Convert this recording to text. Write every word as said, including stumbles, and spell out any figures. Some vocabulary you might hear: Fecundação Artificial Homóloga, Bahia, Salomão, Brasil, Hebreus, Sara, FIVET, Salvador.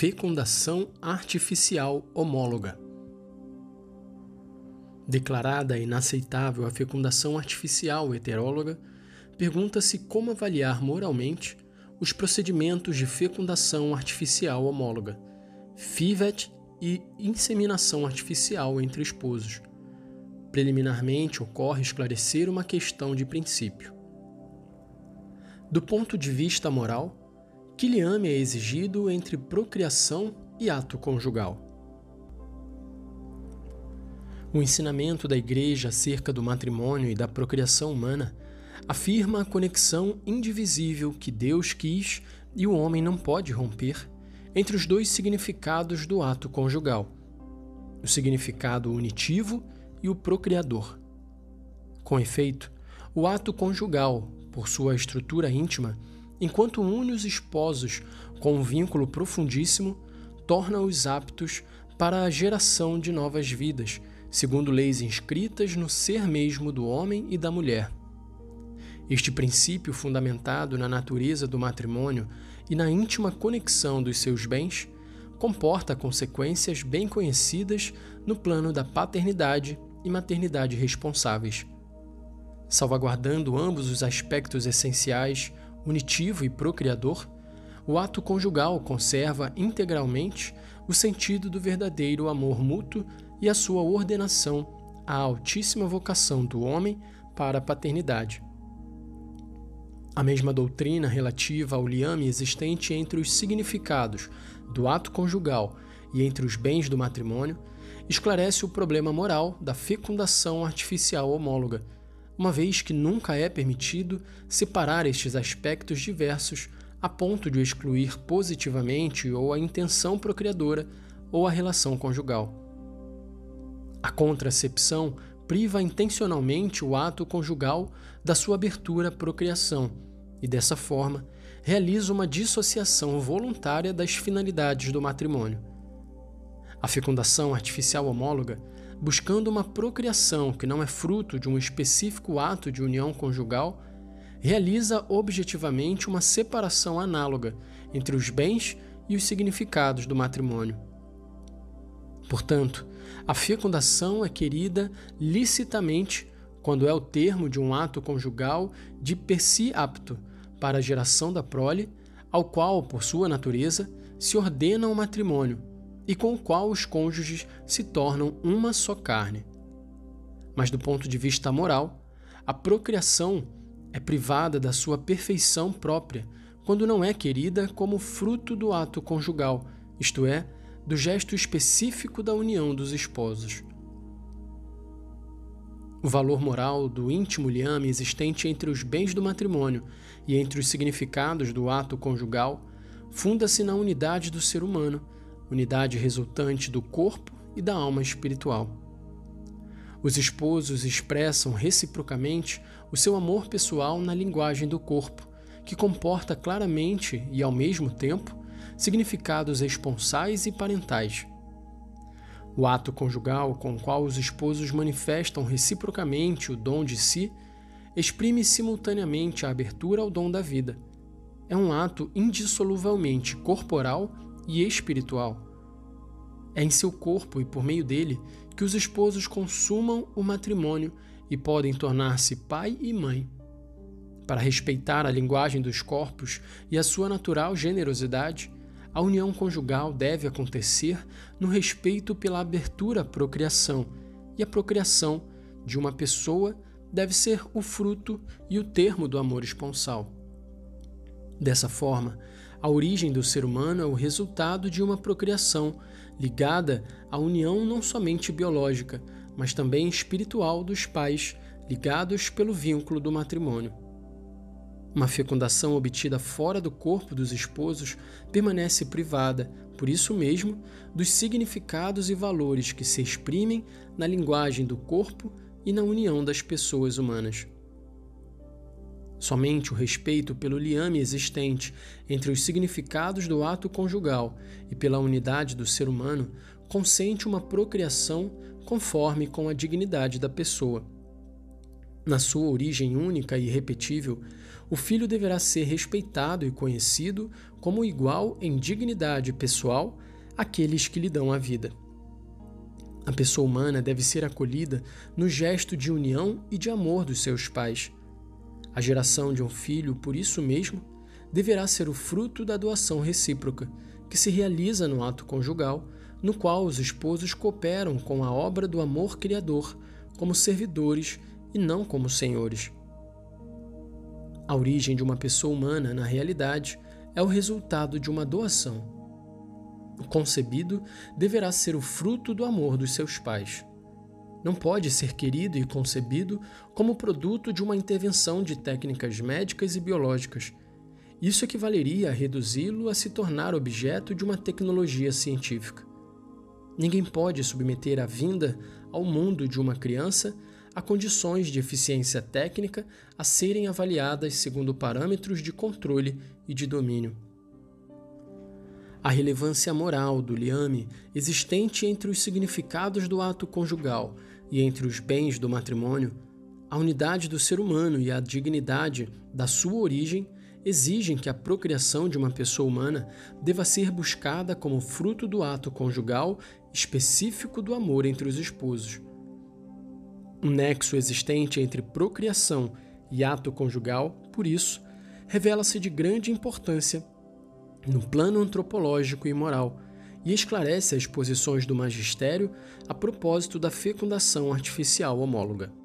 Fecundação Artificial Homóloga. Declarada inaceitável a fecundação artificial heteróloga, pergunta-se como avaliar moralmente os procedimentos de fecundação artificial homóloga, FIVET e inseminação artificial entre esposos. Preliminarmente, ocorre esclarecer uma questão de princípio. Do ponto de vista moral, que liame é exigido entre procriação e ato conjugal? O ensinamento da Igreja acerca do matrimônio e da procriação humana afirma a conexão indivisível que Deus quis e o homem não pode romper entre os dois significados do ato conjugal, o significado unitivo e o procriador. Com efeito, o ato conjugal, por sua estrutura íntima, enquanto une os esposos com um vínculo profundíssimo, torna-os aptos para a geração de novas vidas, segundo leis inscritas no ser mesmo do homem e da mulher. Este princípio, fundamentado na natureza do matrimônio e na íntima conexão dos seus bens, comporta consequências bem conhecidas no plano da paternidade e maternidade responsáveis. Salvaguardando ambos os aspectos essenciais, unitivo e procriador, o ato conjugal conserva integralmente o sentido do verdadeiro amor mútuo e a sua ordenação à altíssima vocação do homem para a paternidade. A mesma doutrina relativa ao liame existente entre os significados do ato conjugal e entre os bens do matrimônio esclarece o problema moral da fecundação artificial homóloga, uma vez que nunca é permitido separar estes aspectos diversos a ponto de excluir positivamente ou a intenção procriadora ou a relação conjugal. A contracepção priva intencionalmente o ato conjugal da sua abertura à procriação, e dessa forma, realiza uma dissociação voluntária das finalidades do matrimônio. A fecundação artificial homóloga, buscando uma procriação que não é fruto de um específico ato de união conjugal, realiza objetivamente uma separação análoga entre os bens e os significados do matrimônio. Portanto, a fecundação é querida licitamente quando é o termo de um ato conjugal de per si apto para a geração da prole, ao qual, por sua natureza, se ordena o matrimônio e com o qual os cônjuges se tornam uma só carne. Mas do ponto de vista moral, a procriação é privada da sua perfeição própria quando não é querida como fruto do ato conjugal, isto é, do gesto específico da união dos esposos. O valor moral do íntimo liame existente entre os bens do matrimônio e entre os significados do ato conjugal funda-se na unidade do ser humano, unidade resultante do corpo e da alma espiritual. Os esposos expressam reciprocamente o seu amor pessoal na linguagem do corpo, que comporta claramente e ao mesmo tempo significados esponsais e parentais. O ato conjugal com o qual os esposos manifestam reciprocamente o dom de si exprime simultaneamente a abertura ao dom da vida. É um ato indissoluvelmente corporal e espiritual. É em seu corpo e por meio dele que os esposos consumam o matrimônio e podem tornar-se pai e mãe. Para respeitar a linguagem dos corpos e a sua natural generosidade, a união conjugal deve acontecer no respeito pela abertura à procriação, e a procriação de uma pessoa deve ser o fruto e o termo do amor esponsal. Dessa forma, a origem do ser humano é o resultado de uma procriação ligada à união não somente biológica, mas também espiritual dos pais, ligados pelo vínculo do matrimônio. Uma fecundação obtida fora do corpo dos esposos permanece privada, por isso mesmo, dos significados e valores que se exprimem na linguagem do corpo e na união das pessoas humanas. Somente o respeito pelo liame existente entre os significados do ato conjugal e pela unidade do ser humano consente uma procriação conforme com a dignidade da pessoa. Na sua origem única e irrepetível, o filho deverá ser respeitado e conhecido como igual em dignidade pessoal àqueles que lhe dão a vida. A pessoa humana deve ser acolhida no gesto de união e de amor dos seus pais. A geração de um filho, por isso mesmo, deverá ser o fruto da doação recíproca, que se realiza no ato conjugal, no qual os esposos cooperam com a obra do amor criador, como servidores e não como senhores. A origem de uma pessoa humana, na realidade, é o resultado de uma doação. O concebido deverá ser o fruto do amor dos seus pais. Não pode ser querido e concebido como produto de uma intervenção de técnicas médicas e biológicas. Isso equivaleria a reduzi-lo a se tornar objeto de uma tecnologia científica. Ninguém pode submeter a vinda ao mundo de uma criança a condições de eficiência técnica a serem avaliadas segundo parâmetros de controle e de domínio. A relevância moral do liame existente entre os significados do ato conjugal e entre os bens do matrimônio, a unidade do ser humano e a dignidade da sua origem exigem que a procriação de uma pessoa humana deva ser buscada como fruto do ato conjugal específico do amor entre os esposos. Um nexo existente entre procriação e ato conjugal, por isso, revela-se de grande importância no plano antropológico e moral e esclarece as posições do magistério a propósito da fecundação artificial homóloga.